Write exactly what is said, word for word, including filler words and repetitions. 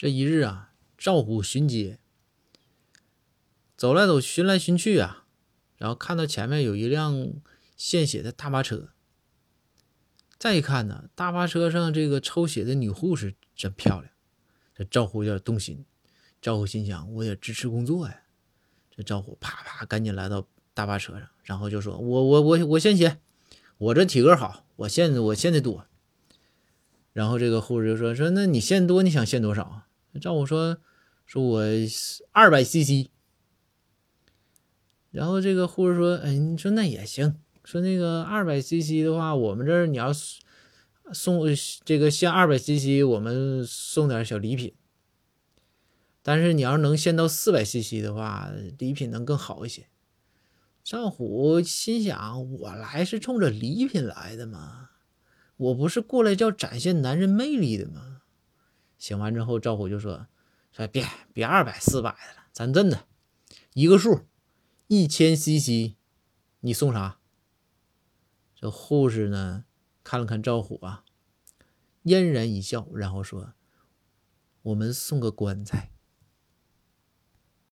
这一日啊，赵虎巡街，走来走巡来巡去啊，然后看到前面有一辆献血的大巴车。再一看呢，大巴车上这个抽血的女护士真漂亮，这赵虎有点动心。赵虎心想，我也支持工作呀。这赵虎啪啪赶紧来到大巴车上，然后就说：“我我我我献血，我这体格好，我献我献的多。”然后这个护士就说：“说那你献多，你想献多少啊？”赵虎说：“说我二百 C C。”然后这个护士说：“哎，你说那也行，说那个二百 C C 的话，我们这儿你要送这个献二百 C C， 我们送点小礼品。”但是你要是能献到 四百 C C 的话，礼品能更好一些。赵虎心想，我来是冲着礼品来的嘛，我不是过来要展现男人魅力的嘛。醒完之后，赵虎就说说别别二百四百的了，咱真的一个数 一千 C C， 你送啥？这护士呢看了看赵虎啊，嫣然一笑，然后说，我们送个棺材。